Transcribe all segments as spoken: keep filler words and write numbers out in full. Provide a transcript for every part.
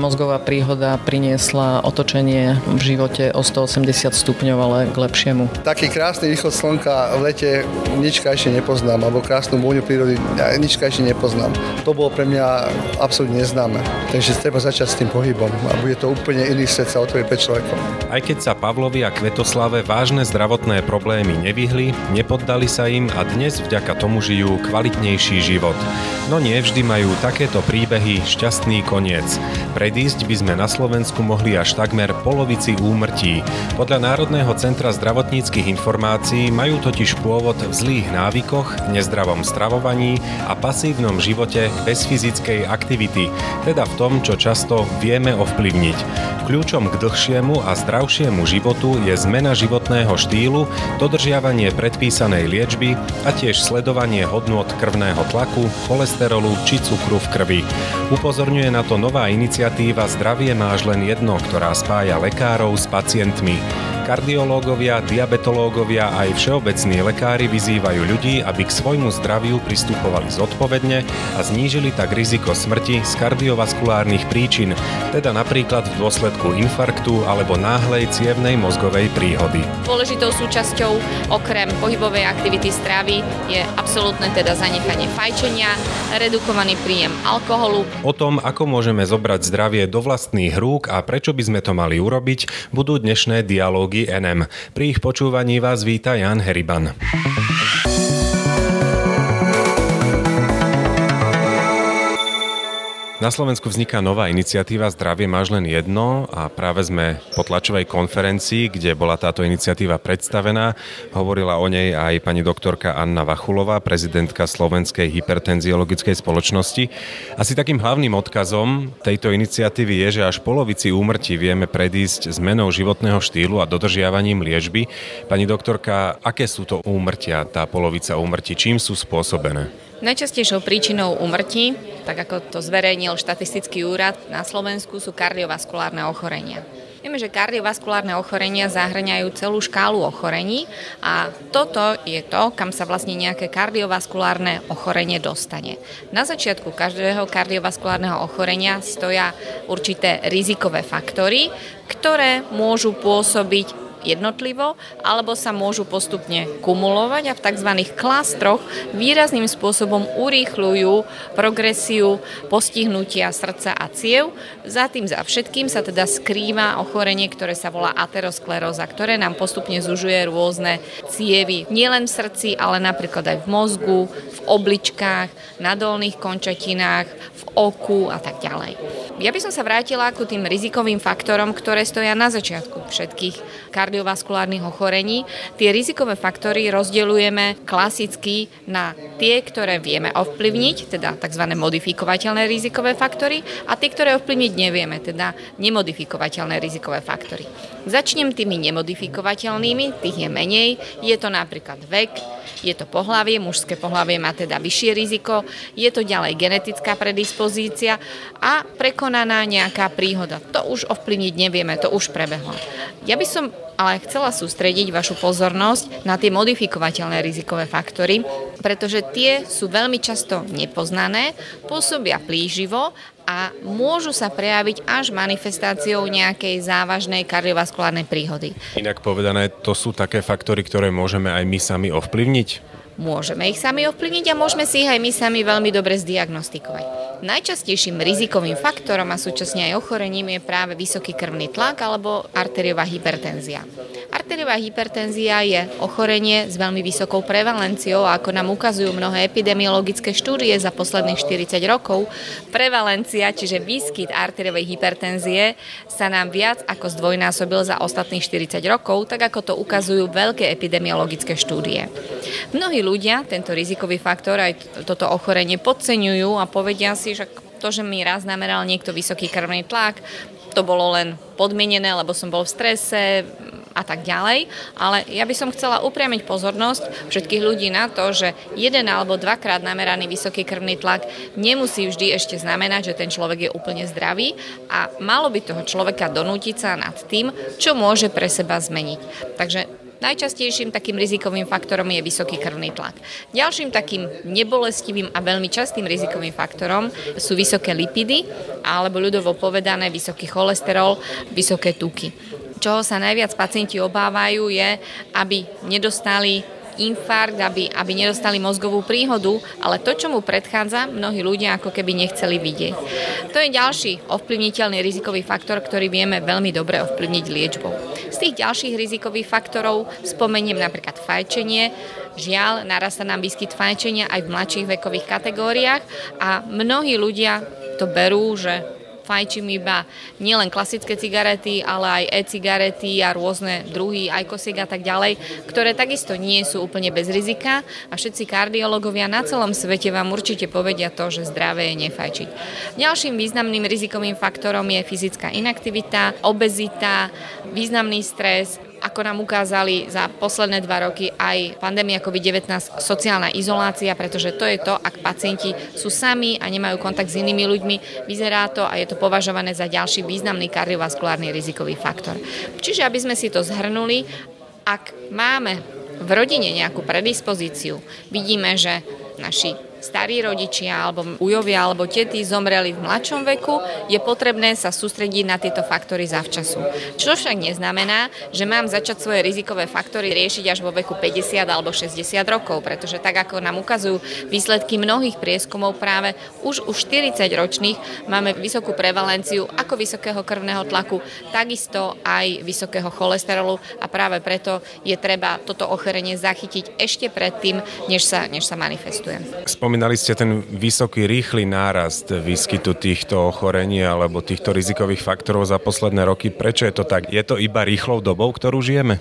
mozgová príhoda priniesla otočenie v živote o stoosemdesiat stupňov, ale k lepšiemu. Taký krásny východ slnka v lete nič krajšie nepoznám, alebo krásnu vôňu prírody nič krajšie nepoznám. To bolo pre mňa absolútne neznáme. Takže treba začať s tým pohybom a bude to úplne iný svet sa otvorí pre človeka. Aj keď sa Pavlovi a Kvetoslave vážne zdravotné problémy nevyhli, nepoddali sa im a dnes vďaka tomu žijú kvalitnejší život. No nie vždy majú takéto príbehy šťastný koniec. Predísť by sme na Slovensku mohli až takmer polovici úmrtí. Podľa Národného centra zdravotníckych informácií majú totiž pôvod v zlých návykoch, nezdravom stravovaní a pasívnom živote bez fyzickej aktivity, teda v tom, čo často vieme ovplyvniť. Kľúčom k dlhšiemu a zdravšiemu životu je zmena životného štýlu, dodržiavanie predpísanej liečby a tiež sledovanie hodnôt krvného tlaku, cholesterolu či cukru v krvi. Upozorňuje na to nová iniciatíva Zdravie máš len jedno, ktorá spája lekárov s pacientmi. Kardiológovia, diabetológovia a aj všeobecní lekári vyzývajú ľudí, aby k svojmu zdraviu pristupovali zodpovedne a znížili tak riziko smrti z kardiovaskulárnych príčin, teda napríklad v dôsledku infarktu alebo náhlej cievnej mozgovej príhody. Dôležitou súčasťou okrem pohybovej aktivity stravy je absolútne teda zanechanie fajčenia, redukovaný príjem alkoholu. O tom, ako môžeme zobrať zdravie do vlastných rúk a prečo by sme to mali urobiť, budú dnešné dialógy G N M. Pri ich počúvaní vás víta Ján Heriban. Na Slovensku vzniká nová iniciatíva Zdravie máš len jedno a práve sme po tlačovej konferencii, kde bola táto iniciatíva predstavená. Hovorila o nej aj pani doktorka Anna Vachulová, prezidentka Slovenskej hypertenziologickej spoločnosti. Asi takým hlavným odkazom tejto iniciatívy je, že až polovici úmrtí vieme predísť zmenou životného štýlu a dodržiavaním liečby. Pani doktorka, aké sú to úmrtia, tá polovica úmrtí, čím sú spôsobené? Najčastejšou príčinou úmrtí, tak ako to zverejnil štatistický úrad na Slovensku, sú kardiovaskulárne ochorenia. Vieme, že kardiovaskulárne ochorenia zahŕňajú celú škálu ochorení a toto je to, kam sa vlastne nejaké kardiovaskulárne ochorenie dostane. Na začiatku každého kardiovaskulárneho ochorenia stoja určité rizikové faktory, ktoré môžu pôsobiť jednotlivo, alebo sa môžu postupne kumulovať a v tzv. Klastroch výrazným spôsobom urýchľujú progresiu postihnutia srdca a ciev. Za tým, za všetkým sa teda skrýva ochorenie, ktoré sa volá ateroskleróza, ktoré nám postupne zužuje rôzne cievy. Nielen v srdci, ale napríklad aj v mozgu, v obličkách, na dolných končatinách, v oku a tak ďalej. Ja by som sa vrátila ku tým rizikovým faktorom, ktoré stoja na začiatku všetkých kardiovaskulárnych ochorení. Tie rizikové faktory rozdeľujeme klasicky na tie, ktoré vieme ovplyvniť, teda tzv. Modifikovateľné rizikové faktory a tie, ktoré ovplyvniť nevieme, teda nemodifikovateľné rizikové faktory. Začnem tými nemodifikovateľnými, tých je menej, je to napríklad vek, je to pohlavie, mužské pohlavie má teda vyššie riziko, je to ďalej genetická predispozícia a prekonaná nejaká príhoda. To už ovplyvniť nevieme, to už prebehlo. Ja by som ale chcela sústrediť vašu pozornosť na tie modifikovateľné rizikové faktory, pretože tie sú veľmi často nepoznané, pôsobia plíživo a môžu sa prejaviť až manifestáciou nejakej závažnej kardiovaskulárnej príhody. Inak povedané, to sú také faktory, ktoré môžeme aj my sami ovplyvniť? Môžeme ich sami ovplyvniť a môžeme si ich aj my sami veľmi dobre zdiagnostikovať. Najčastejším rizikovým faktorom a súčasne aj ochorením je práve vysoký krvný tlak alebo arteriová hypertenzia. Arteriová hypertenzia je ochorenie s veľmi vysokou prevalenciou a ako nám ukazujú mnohé epidemiologické štúdie za posledných štyridsať rokov, prevalencia, čiže výskyt arteriovej hypertenzie sa nám viac ako zdvojnásobil za ostatných štyridsať rokov, tak ako to ukazujú veľké epidemiologické štúdie. Mnohí ľudia tento rizikový faktor aj toto ochorenie podceňujú a povedia si, že to, že mi raz nameral niekto vysoký krvný tlak, to bolo len podmienené, lebo som bol v strese a tak ďalej, ale ja by som chcela upriamiť pozornosť všetkých ľudí na to, že jeden alebo dvakrát nameraný vysoký krvný tlak nemusí vždy ešte znamenať, že ten človek je úplne zdravý a malo by toho človeka donútiť sa nad tým, čo môže pre seba zmeniť. Takže Najčastejším takým rizikovým faktorom je vysoký krvný tlak. Ďalším takým nebolestivým a veľmi častým rizikovým faktorom sú vysoké lipidy, alebo ľudovo povedané vysoký cholesterol, vysoké tuky. Čoho sa najviac pacienti obávajú je, aby nedostali infarkt, aby, aby nedostali mozgovú príhodu, ale to, čo mu predchádza, mnohí ľudia ako keby nechceli vidieť. To je ďalší ovplyvniteľný rizikový faktor, ktorý vieme veľmi dobre ovplyvniť liečbou. Z tých ďalších rizikových faktorov spomeniem napríklad fajčenie. Žiaľ, narastá nám výskyt fajčenia aj v mladších vekových kategóriách a mnohí ľudia to berú, že fajčím iba nielen klasické cigarety, ale aj e-cigarety a rôzne druhy, ajkosík a tak ďalej, ktoré takisto nie sú úplne bez rizika a všetci kardiológovia na celom svete vám určite povedia to, že zdravé je nefajčiť. Ďalším významným rizikovým faktorom je fyzická inaktivita, obezita, významný stres, ako nám ukázali za posledné dva roky aj pandémia covid devätnásť, sociálna izolácia, pretože to je to, ak pacienti sú sami a nemajú kontakt s inými ľuďmi, vyzerá to a je to považované za ďalší významný kardiovaskulárny rizikový faktor. Čiže aby sme si to zhrnuli, ak máme v rodine nejakú predispozíciu, vidíme, že naši starí rodičia alebo ujovia alebo tety zomreli v mladšom veku, je potrebné sa sústrediť na tieto faktory zavčasu. Čo však neznamená, že mám začať svoje rizikové faktory riešiť až vo veku päťdesiat alebo šesťdesiat rokov, pretože tak ako nám ukazujú výsledky mnohých prieskumov, práve už u štyridsaťročných máme vysokú prevalenciu ako vysokého krvného tlaku, takisto aj vysokého cholesterolu a práve preto je treba toto ochorenie zachytiť ešte predtým, než sa, než sa manifestuje. Spomínali ste ten vysoký, rýchly nárast výskytu týchto ochorení alebo týchto rizikových faktorov za posledné roky. Prečo je to tak? Je to iba rýchlou dobou, ktorú žijeme?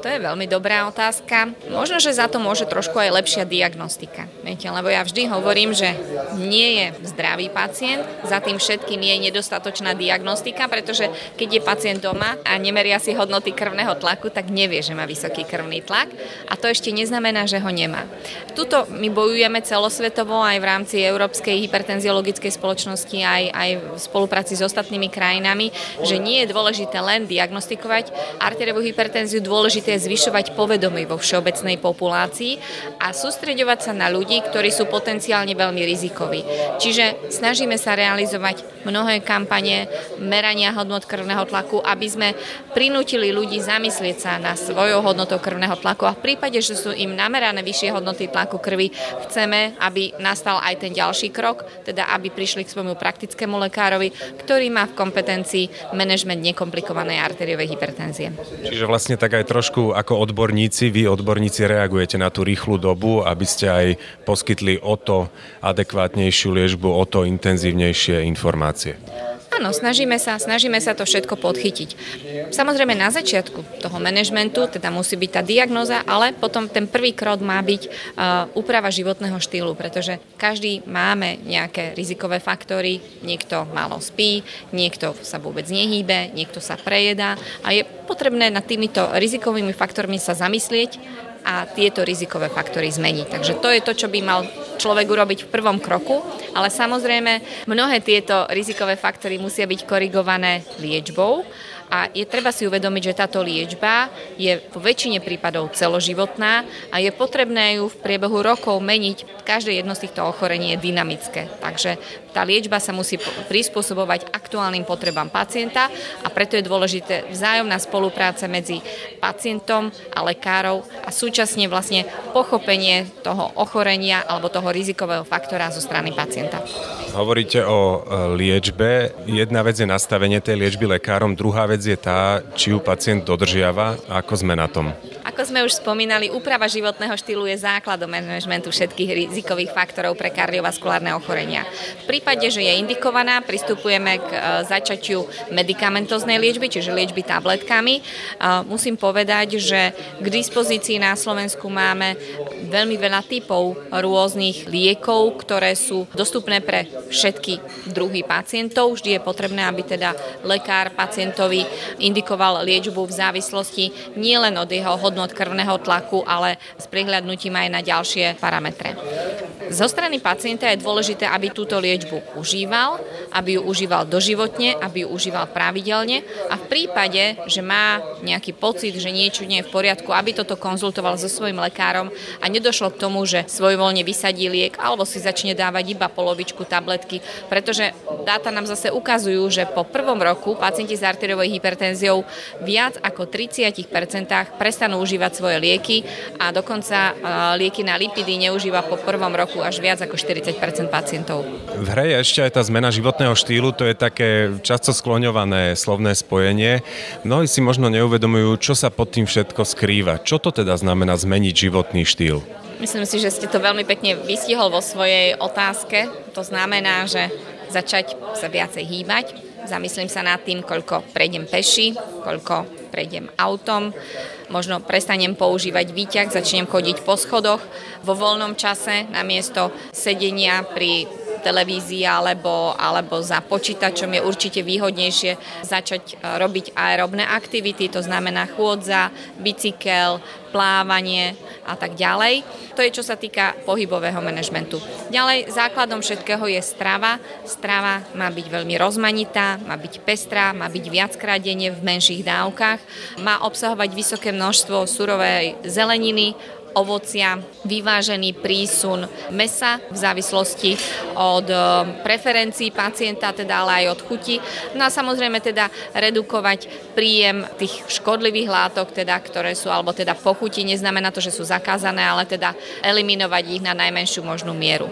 To je veľmi dobrá otázka. Možno, že za to môže trošku aj lepšia diagnostika. Viete, lebo ja vždy hovorím, že nie je zdravý pacient, za tým všetkým je nedostatočná diagnostika, pretože keď je pacient doma a nemeria si hodnoty krvného tlaku, tak nevie, že má vysoký krvný tlak a to ešte neznamená, že ho nemá. Tuto my bojujeme celosvetovo aj v rámci Európskej hypertenziologickej spoločnosti, aj, aj v spolupráci s ostatnými krajinami, že nie je dôležité len diagnostikovať arteriovú hypertenziu, dôležité je zvyšovať povedomie vo všeobecnej populácii a sústreďovať sa na ľudí, ktorí sú potenciálne veľmi rizikoví. Čiže snažíme sa realizovať mnohé kampane merania hodnot krvného tlaku, aby sme prinútili ľudí zamyslieť sa na svojou hodnotou krvného tlaku a v prípade, že sú im namerané vyššie hodnoty tlaku krvi, chceme, aby nastal aj ten ďalší krok, teda aby prišli k svojmu praktickému lekárovi, ktorý má v kompetencii manažment nekomplikovanej arteriovej hypertenzie. Čiže vlastne tak aj trošku ako odborníci, vy odborníci reagujete na tú rýchlu dobu, aby ste aj poskytli o to adekvátnejšiu liečbu, o to intenzívnejšie informácie. Áno, snažíme sa, snažíme sa to všetko podchytiť. Samozrejme na začiatku toho manažmentu, teda musí byť tá diagnóza, ale potom ten prvý krok má byť uh, úprava životného štýlu, pretože každý máme nejaké rizikové faktory, niekto málo spí, niekto sa vôbec nehýbe, niekto sa prejedá a je potrebné nad týmito rizikovými faktormi sa zamyslieť a tieto rizikové faktory zmeniť. Takže to je to, čo by mal človek urobiť v prvom kroku, ale samozrejme mnohé tieto rizikové faktory musia byť korigované liečbou a je treba si uvedomiť, že táto liečba je v väčšine prípadov celoživotná a je potrebné ju v priebehu rokov meniť. Každé jedno z týchto ochorení je dynamické, takže tá liečba sa musí prispôsobovať aktuálnym potrebám pacienta a preto je dôležité vzájomná spolupráca medzi pacientom a lekárov a súčasne vlastne pochopenie toho ochorenia alebo toho rizikového faktora zo strany pacienta. Hovoríte o liečbe. Jedna vec je nastavenie tej liečby lekárom, druhá vec je tá, či ju pacient dodržiava, ako sme na tom. Ako sme už spomínali, úprava životného štýlu je základom manažmentu všetkých rizikových faktorov pre kardiovaskulárne ochorenia. V prípade, že je indikovaná, pristupujeme k začatiu medikamentoznej liečby, čiže liečby tabletkami. Musím povedať, že k dispozícii na Slovensku máme veľmi veľa typov rôznych liekov, ktoré sú dostupné pre všetky druhy pacientov. Vždy je potrebné, aby teda lekár pacientovi indikoval liečbu v závislosti nielen od jeho hodnot krvného tlaku, ale s prihľadnutím aj na ďalšie parametre. Zo strany pacienta je dôležité, aby túto liečbu užíval, aby ju užíval doživotne, aby ju užíval pravidelne a v prípade, že má nejaký pocit, že niečo nie je v poriadku, aby toto konzultoval so svojím lekárom a nedošlo k tomu, že svojvoľne vysadí liek alebo si začne dávať iba polovičku tabletky, pretože dáta nám zase ukazujú, že po prvom roku pacienti s arteriovou hypertenziou viac ako tridsať percent prestanú užívať svoje lieky a dokonca lieky na lipidy neužíva po prvom roku až viac ako štyridsať percent pacientov. V hre je ešte aj tá zmena životného štýlu, to je také často skloňované slovné spojenie. Mnohí si možno neuvedomujú, čo sa pod tým všetko skrýva. Čo to teda znamená zmeniť životný štýl? Myslím si, že ste to veľmi pekne vystihol vo svojej otázke. To znamená, že začať sa viacej hýbať. Zamyslím sa nad tým, koľko prejdem peši, koľko prejdem autom. Možno prestanem používať výťah, začnem chodiť po schodoch vo voľnom čase namiesto sedenia pri televízii alebo, alebo za počítačom je určite výhodnejšie začať robiť aerobné aktivity, to znamená chôdza, bicykel, plávanie a tak ďalej. To je, čo sa týka pohybového manažmentu. Ďalej, základom všetkého je strava. Strava má byť veľmi rozmanitá, má byť pestrá, má byť viackrát denne v menších dávkach, má obsahovať vysoké množstvo surovej zeleniny, ovocia, vyvážený prísun mäsa v závislosti od preferencií pacienta, teda ale aj od chuti. No a samozrejme teda redukovať príjem tých škodlivých látok, teda, ktoré sú, alebo teda pochuti, neznamená to, že sú zakázané, ale teda eliminovať ich na najmenšiu možnú mieru.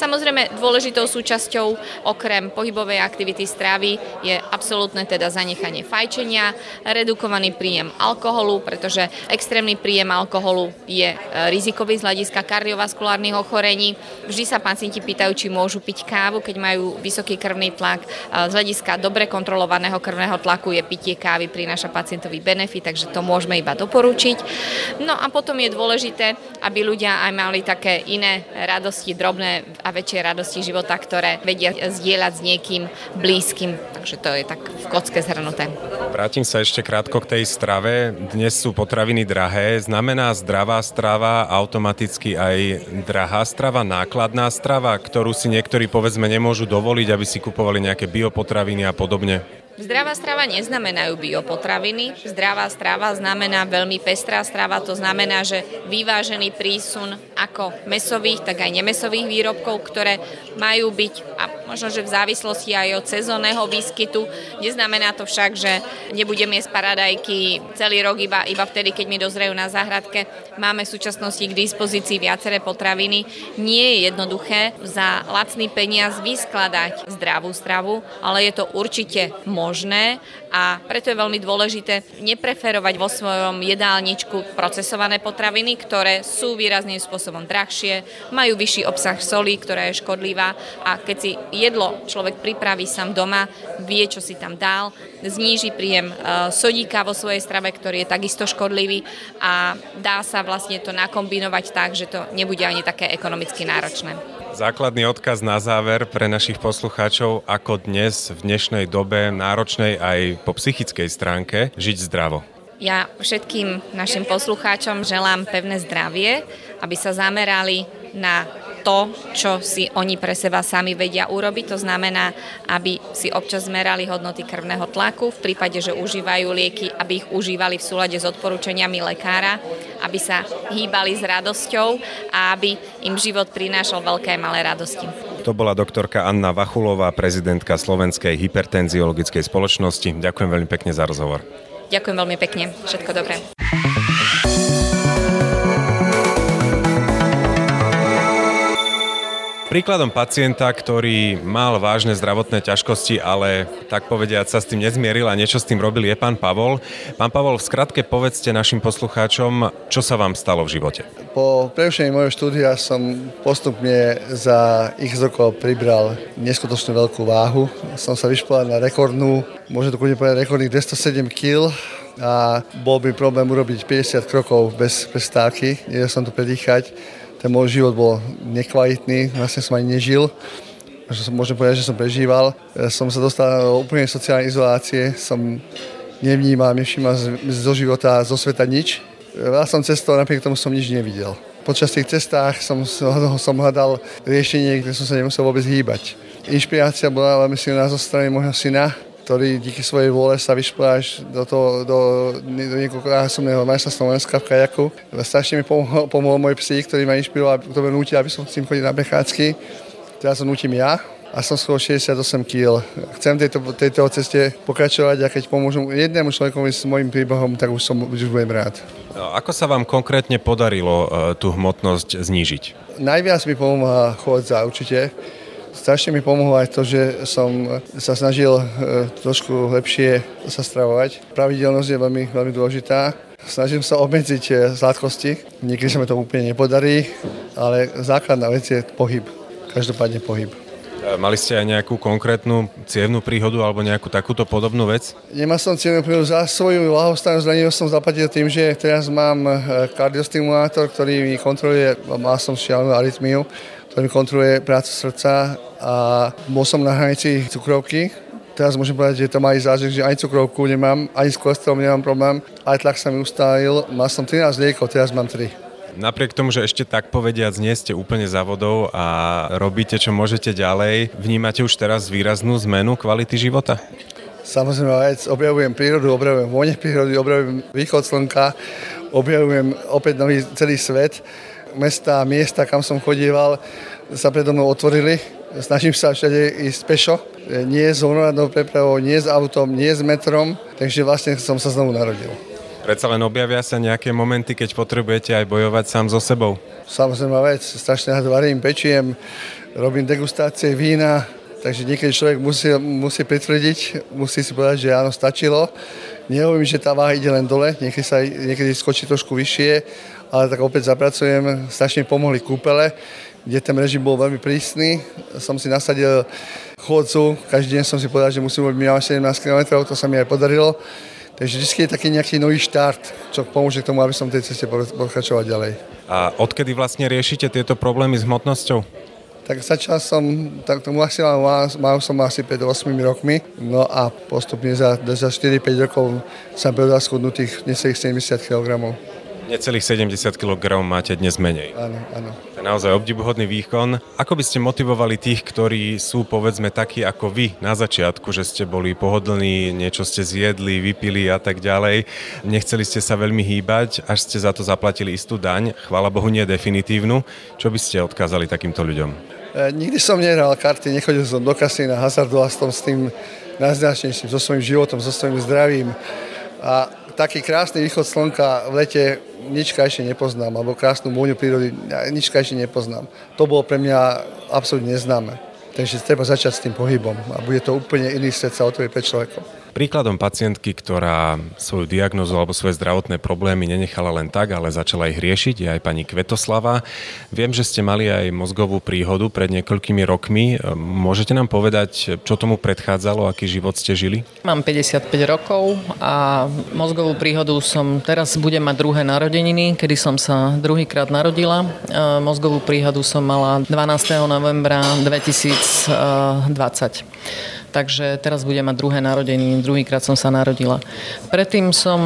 Samozrejme dôležitou súčasťou okrem pohybovej aktivity stravy je absolútne teda zanechanie fajčenia, redukovaný príjem alkoholu, pretože extrémny príjem alkoholu je rizikový z hľadiska kardiovaskulárnych ochorení. Vždy sa pacienti pýtajú, či môžu piť kávu, keď majú vysoký krvný tlak. Z hľadiska dobre kontrolovaného krvného tlaku je pitie kávy prináša pacientovi benefit, takže to môžeme iba doporučiť. No a potom je dôležité, aby ľudia aj mali také iné radosti, drobné a väčšie radosti života, ktoré vedia zdieľať s niekým blízkym. Takže to je tak v kocke zhrnuté. Vrátim sa ešte krátko k tej strave. Dnes sú potraviny drahé. Znamená zdravá strava automaticky aj drahá strava, nákladná strava, ktorú si niektorí povedzme nemôžu dovoliť, aby si kupovali nejaké biopotraviny a podobne? Zdravá strava neznamenajú biopotraviny. Zdravá strava znamená veľmi pestrá strava, to znamená, že vyvážený prísun ako mäsových, tak aj nemesových výrobkov, ktoré majú byť, a možno, že v závislosti aj od sezónneho výskytu. Neznamená to však, že nebudem jesť paradajky celý rok iba, iba vtedy, keď mi dozrejú na záhradke. Máme v súčasnosti k dispozícii viaceré potraviny. Nie je jednoduché za lacný peniaz vyskladať zdravú stravu, ale je to určite možné. možné a preto je veľmi dôležité nepreferovať vo svojom jedálničku procesované potraviny, ktoré sú výrazným spôsobom drahšie, majú vyšší obsah soli, ktorá je škodlivá a keď si jedlo človek pripraví sám doma, vie, čo si tam dal, zníži príjem sodíka vo svojej strave, ktorý je takisto škodlivý a dá sa vlastne to nakombinovať tak, že to nebude ani také ekonomicky náročné. Základný odkaz na záver pre našich poslucháčov, ako dnes v dnešnej dobe náročnej aj po psychickej stránke žiť zdravo. Ja všetkým našim poslucháčom želám pevné zdravie, aby sa zamerali na to, čo si oni pre seba sami vedia urobiť. To znamená, aby si občas merali hodnoty krvného tlaku, v prípade, že užívajú lieky, aby ich užívali v súlade s odporúčaniami lekára, aby sa hýbali s radosťou a aby im život prinášal veľké a malé radosti. To bola doktorka Anna Vachulová, prezidentka Slovenskej hypertenziologickej spoločnosti. Ďakujem veľmi pekne za rozhovor. Ďakujem veľmi pekne. Všetko dobré. Príkladom pacienta, ktorý mal vážne zdravotné ťažkosti, ale tak povediať sa s tým nezmieril a niečo s tým robil, je pán Pavol. Pán Pavol, v skratke povedzte našim poslucháčom, čo sa vám stalo v živote. Po prerušení mojho štúdia som postupne za x rokov pribral neskutočne veľkú váhu. Som sa vyšplhal na rekordnú, môžem to kľudne povedať, rekordných dvestosedem kilogramov. A bol by problém urobiť päťdesiat krokov bez prestávky, nedal som to predýchať. Ten môj život bol nekvalitný, vlastne som ani nežil. Môžem povedať, že som prežíval. Som sa dostal do úplnej sociálnej izolácie, som nevnímal, nevšímal zo života, zo sveta nič. Veľa som cestoval, napriek tomu som nič nevidel. Počas tých cestách som, som hľadal riešenie, kde som sa nemusel vôbec hýbať. Inšpirácia bola, ale myslím, zo strany môjho syna, ktorý díky svojej vôle sa vyšplal až do, toho, do, do niekoľkonásobného majstra Slovenska v kajaku. Strašne mi pomohol, pomohol môj psík, ktorý ma inšpiroval, ktorý ma nútil, aby som s tým chodil na prechádzky. Teraz ho nútim ja a som skôr šesťdesiatosem kíl. Chcem tejto, tejto ceste pokračovať a keď pomôžem jednému človekovi s môjim príbehom, tak už, som, už budem rád. Ako sa vám konkrétne podarilo tú hmotnosť znížiť? Najviac mi pomohla chôdza určite. Strašne mi pomohlo aj to, že som sa snažil trošku lepšie sa stravovať. Pravidelnosť je veľmi, veľmi dôležitá. Snažím sa obmedziť sladkosti. Niekedy sa mi to úplne nepodarí, ale základná vec je pohyb. Každopádne pohyb. Mali ste aj nejakú konkrétnu cievnu príhodu alebo nejakú takúto podobnú vec? Nemal som cievnu príhodu. Za svoju ľahostajnú zranivosť som zaplatil tým, že teraz mám kardiostimulátor, ktorý mi kontroluje, mal som šialenú arytmiu, ktorý mi kontroluje prácu srdca a bol som na hranici cukrovky. Teraz môžem povedať, že to má aj zážitok, že ani cukrovku nemám, ani s kolesterolom nemám problém, aj tlak sa mi ustálil. Mal som trinásť liekov, teraz mám tri. Napriek tomu, že ešte tak povediac nie ste úplne za vodou a robíte, čo môžete ďalej, vnímate už teraz výraznú zmenu kvality života? Samozrejme, objavujem prírodu, objavujem vône prírody, objavujem východ slnka, objavujem opäť nový celý svet. Mestá, miesta, kam som chodieval, sa predo mnou otvorili. Snažím sa všade ísť pešo, nie s hromadnou prepravou, nie s autom, nie s metrom, takže vlastne som sa znovu narodil. Predsa len objavia sa nejaké momenty, keď potrebujete aj bojovať sám so sebou? Samozrejme vec, strašne rád varím, pečiem, robím degustácie vína, takže niekedy človek musí, musí pritvrdiť, musí si povedať, že áno, stačilo. Nehovorím, že tá váha ide len dole, niekedy, sa, niekedy skočí trošku vyššie, ale tak opäť zapracujem, strašne pomohli kúpele, kde ten režim bol veľmi prísny. Som si nasadil chôdzu, každý deň som si povedal, že musím byť sedemnásť kilometrov, to sa mi aj podarilo. Takže vždy je taký nejaký nový štart, čo pomôže k tomu, aby som v tej ceste pokračoval ďalej. A odkedy vlastne riešite tieto problémy s hmotnosťou? Tak začal som, tak tomu asi mal, mal som asi pred ôsmimi rokmi, no a postupne za, za štyri päť rokov som povedal schudnutých necelých sedemdesiat kilogramov. Necelých sedemdesiat kilogramov máte dnes menej. Áno, áno. To je naozaj obdivuhodný výkon. Ako by ste motivovali tých, ktorí sú, povedzme, takí ako vy na začiatku, že ste boli pohodlní, niečo ste zjedli, vypili a tak ďalej. Nechceli ste sa veľmi hýbať, až ste za to zaplatili istú daň. Chvála Bohu, nie definitívnu. Čo by ste odkázali takýmto ľuďom? E, nikdy som nehral karty, nechodil som do kasína, hazardoval som s tým najznáčnejším, so svojím životom, so svojím zdravím. A taký krásny východ slnka v lete nič krajšie nepoznám, alebo krásnu vôňu prírody nič krajšie nepoznám. To bolo pre mňa absolútne neznáme. Takže treba začať s tým pohybom a bude to úplne iný svet sa otvorí pre človeka. Príkladom pacientky, ktorá svoju diagnózu alebo svoje zdravotné problémy nenechala len tak, ale začala ich riešiť, je aj pani Kvetoslava. Viem, že ste mali aj mozgovú príhodu pred niekoľkými rokmi. Môžete nám povedať, čo tomu predchádzalo, aký život ste žili? Mám päťdesiatpäť rokov a mozgovú príhodu som teraz budem mať druhé narodeniny, kedy som sa druhýkrát narodila. Mozgovú príhodu som mala dvanásteho novembra dvetisícdvadsať. Takže teraz budem mať druhé narodeniny, druhýkrát som sa narodila. Predtým som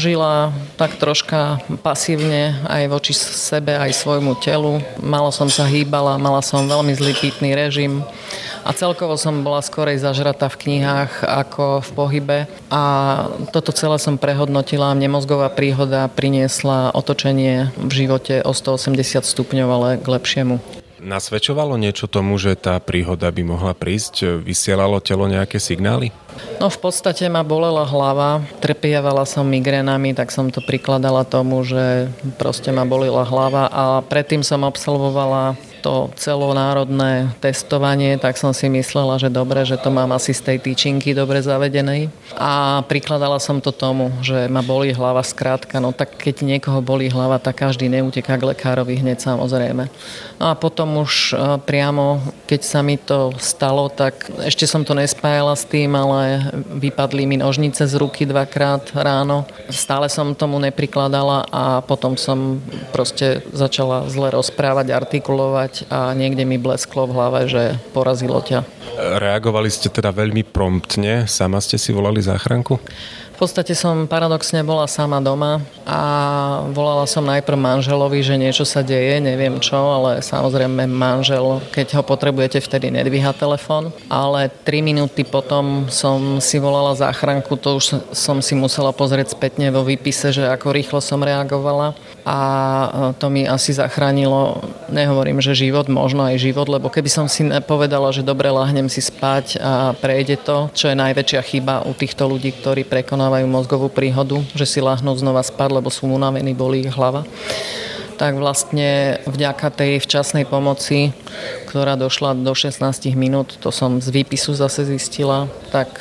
žila tak troška pasívne aj voči sebe, aj svojmu telu. Málo som sa hýbala, mala som veľmi zlý pitný režim a celkovo som bola skorej zažratá v knihách ako v pohybe. A toto celé som prehodnotila a mne mozgová príhoda priniesla otočenie v živote o stoosemdesiat stupňov, ale k lepšiemu. Nasvedčovalo niečo tomu, že tá príhoda by mohla prísť? Vysielalo telo nejaké signály? No v podstate ma bolela hlava, trpiavala som migrénami, tak som to prikladala tomu, že proste ma bolila hlava a predtým som absolvovala to celonárodné testovanie, tak som si myslela, že dobre, že to mám asi z tej tyčinky dobre zavedenej. A prikladala som to tomu, že ma bolí hlava skrátka, no tak keď niekoho bolí hlava, tak každý neuteká k lekárovi hneď samozrejme. No a potom už priamo, keď sa mi to stalo, tak ešte som to nespájala s tým, ale vypadli mi nožnice z ruky dvakrát ráno. Stále som tomu neprikladala a potom som proste začala zle rozprávať, artikulovať a niekde mi blesklo v hlave, že porazilo ťa. Reagovali ste teda veľmi promptne. Sama ste si volali záchranku? V podstate som paradoxne bola sama doma a volala som najprv manželovi, že niečo sa deje, neviem čo, ale samozrejme manžel, keď ho potrebujete, vtedy nedvíha telefón. Ale tri minúty potom som si volala záchranku, to už som si musela pozrieť spätne vo výpise, že ako rýchlo som reagovala a to mi asi zachránilo, nehovorím, že život, možno aj život, lebo keby som si povedala, že dobre, lahnem si spať a prejde to, čo je najväčšia chyba u týchto ľudí, ktorí prekonávajú mozgovú príhodu, že si lahnú znova spať, lebo sú unavení, bolí ich hlava. Tak vlastne vďaka tej včasnej pomoci, ktorá došla do šestnásť minút, to som z výpisu zase zistila, tak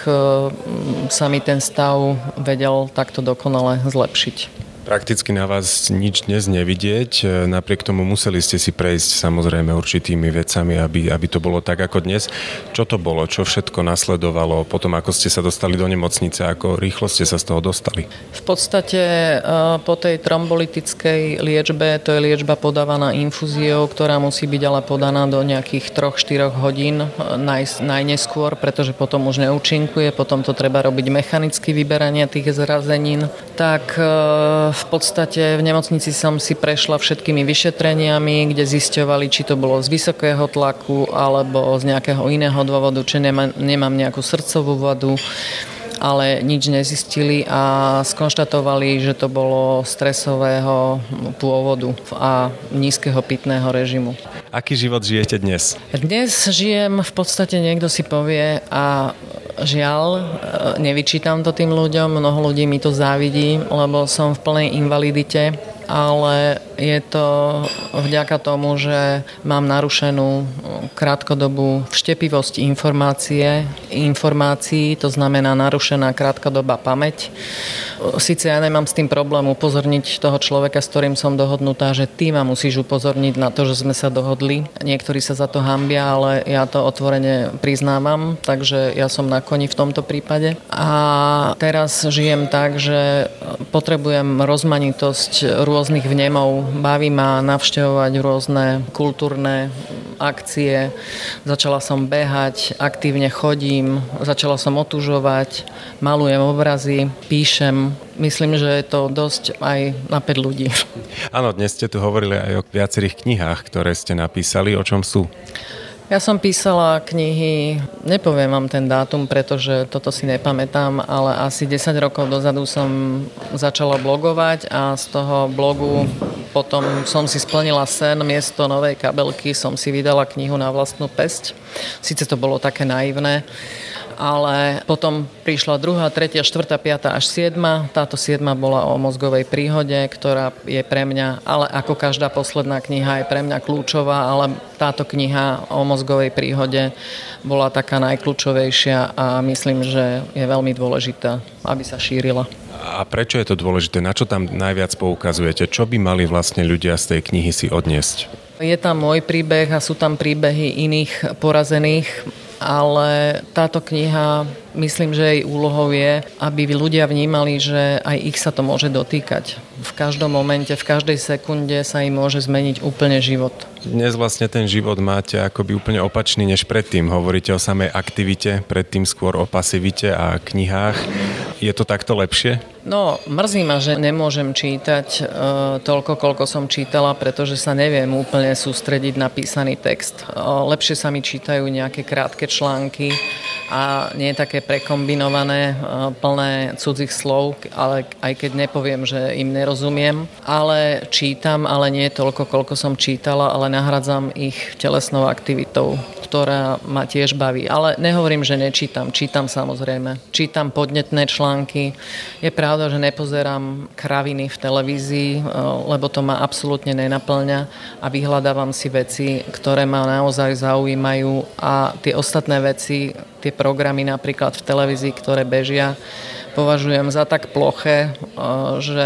sa mi ten stav vedel takto dokonale zlepšiť. Prakticky na vás nič dnes nevidieť, napriek tomu museli ste si prejsť samozrejme určitými vecami, aby, aby to bolo tak ako dnes. Čo to bolo? Čo všetko nasledovalo? Potom ako ste sa dostali do nemocnice? Ako rýchlo ste sa z toho dostali? V podstate po tej trombolitickej liečbe, to je liečba podávaná infúziou, ktorá musí byť ale podaná do nejakých tri až štyri hodín naj, najneskôr, pretože potom už neúčinkuje, potom to treba robiť mechanicky vyberanie tých zrazenín. Tak v podstate v nemocnici som si prešla všetkými vyšetreniami, kde zisťovali, či to bolo z vysokého tlaku alebo z nejakého iného dôvodu, či nemám, nemám nejakú srdcovú vadu, ale nič nezistili a skonštatovali, že to bolo stresového pôvodu a nízkeho pitného režimu. Aký život žijete dnes? Dnes žijem, v podstate niekto si povie a žiaľ, nevyčítam to tým ľuďom, mnoho ľudí mi to závidí, lebo som v plnej invalidite, ale je to vďaka tomu, že mám narušenú krátkodobú vštepivosť informácie, informácií, to znamená narušená krátkodobá pamäť. Sice ja nemám s tým problém upozorniť toho človeka, s ktorým som dohodnutá, že ty ma musíš upozorniť na to, že sme sa dohodli. Niektorí sa za to hanbia, ale ja to otvorene priznávam, takže ja som na koni v tomto prípade. A teraz žijem tak, že potrebujem rozmanitosť rôznych vnemov, baví ma navštevovať rôzne kultúrne akcie. Začala som behať, aktívne chodím, začala som otužovať, malujem obrazy, píšem. Myslím, že je to dosť aj na päť ľudí. Áno, dnes ste tu hovorili aj o viacerých knihách, ktoré ste napísali. O čom sú? Ja som písala knihy, nepoviem vám ten dátum, pretože toto si nepamätám, ale asi desať rokov dozadu som začala blogovať a z toho blogu potom som si splnila sen, miesto novej kabelky som si vydala knihu na vlastnú päsť. Sice to bolo také naivné, ale potom prišla druhá, tretia, štvrtá, piatá až siedma. Táto siedma bola o mozgovej príhode, ktorá je pre mňa, ale ako každá posledná kniha je pre mňa kľúčová, ale táto kniha o mozgovej príhode bola taká najkľúčovejšia a myslím, že je veľmi dôležitá, aby sa šírila. A prečo je to dôležité? Na čo tam najviac poukazujete? Čo by mali vlastne ľudia z tej knihy si odniesť? Je tam môj príbeh a sú tam príbehy iných porazených, ale táto kniha, myslím, že jej úlohou je, aby ľudia vnímali, že aj ich sa to môže dotýkať. V každom momente, v každej sekunde sa im môže zmeniť úplne život. Dnes vlastne ten život máte akoby úplne opačný než predtým. Hovoríte o samej aktivite, predtým skôr o pasivite a knihách. Je to takto lepšie? No, mrzí ma, že nemôžem čítať e, toľko, koľko som čítala, pretože sa neviem úplne sústrediť na písaný text. E, lepšie sa mi čítajú nejaké krátke články a nie také prekombinované, e, plné cudzích slov, ale aj keď nepoviem, že im nerozumiem. Ale čítam, ale nie toľko, koľko som čítala, ale nahradzam ich telesnou aktivitou, ktorá ma tiež baví. Ale nehovorím, že nečítam. Čítam samozrejme. Čítam podnetné články. Je pravda, že nepozerám kraviny v televízii, lebo to ma absolútne nenapĺňa a vyhľadávam si veci, ktoré ma naozaj zaujímajú a tie ostatné veci, tie programy napríklad v televízii, ktoré bežia, považujem za tak ploché, že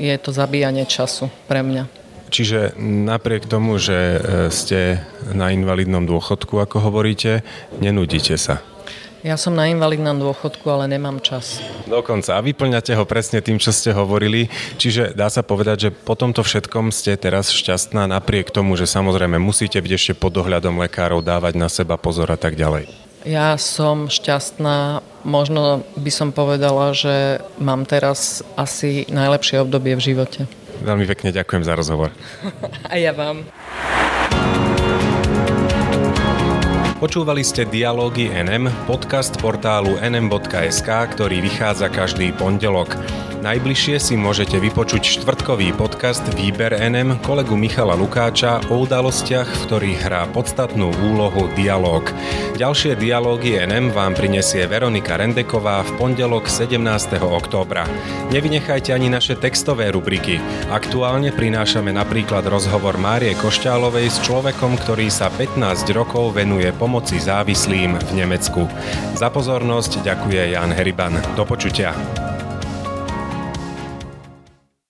je to zabíjanie času pre mňa. Čiže napriek tomu, že ste na invalidnom dôchodku, ako hovoríte, nenudíte sa? Ja som na invalidnom dôchodku, ale nemám čas. Dokonca. A vyplňate ho presne tým, čo ste hovorili. Čiže dá sa povedať, že po tomto všetkom ste teraz šťastná napriek tomu, že samozrejme musíte byť ešte pod dohľadom lekárov, dávať na seba pozor a tak ďalej. Ja som šťastná, možno by som povedala, že mám teraz asi najlepšie obdobie v živote. Veľmi pekne ďakujem za rozhovor. A ja vám. Počúvali ste Dialógy en em, podcast portálu en em bodka es ká, ktorý vychádza každý pondelok. Najbližšie si môžete vypočuť štvrtkový podcast Výber en em kolegu Michala Lukáča o udalostiach, v ktorých hrá podstatnú úlohu dialóg. Ďalšie Dialógy en em vám prinesie Veronika Rendeková v pondelok sedemnásteho októbra. Nevynechajte ani naše textové rubriky. Aktuálne prinášame napríklad rozhovor Márie Košťálovej s človekom, ktorý sa pätnásť rokov venuje pomoci závislým v Nemecku. Za pozornosť ďakuje Ján Heriban. Do počutia.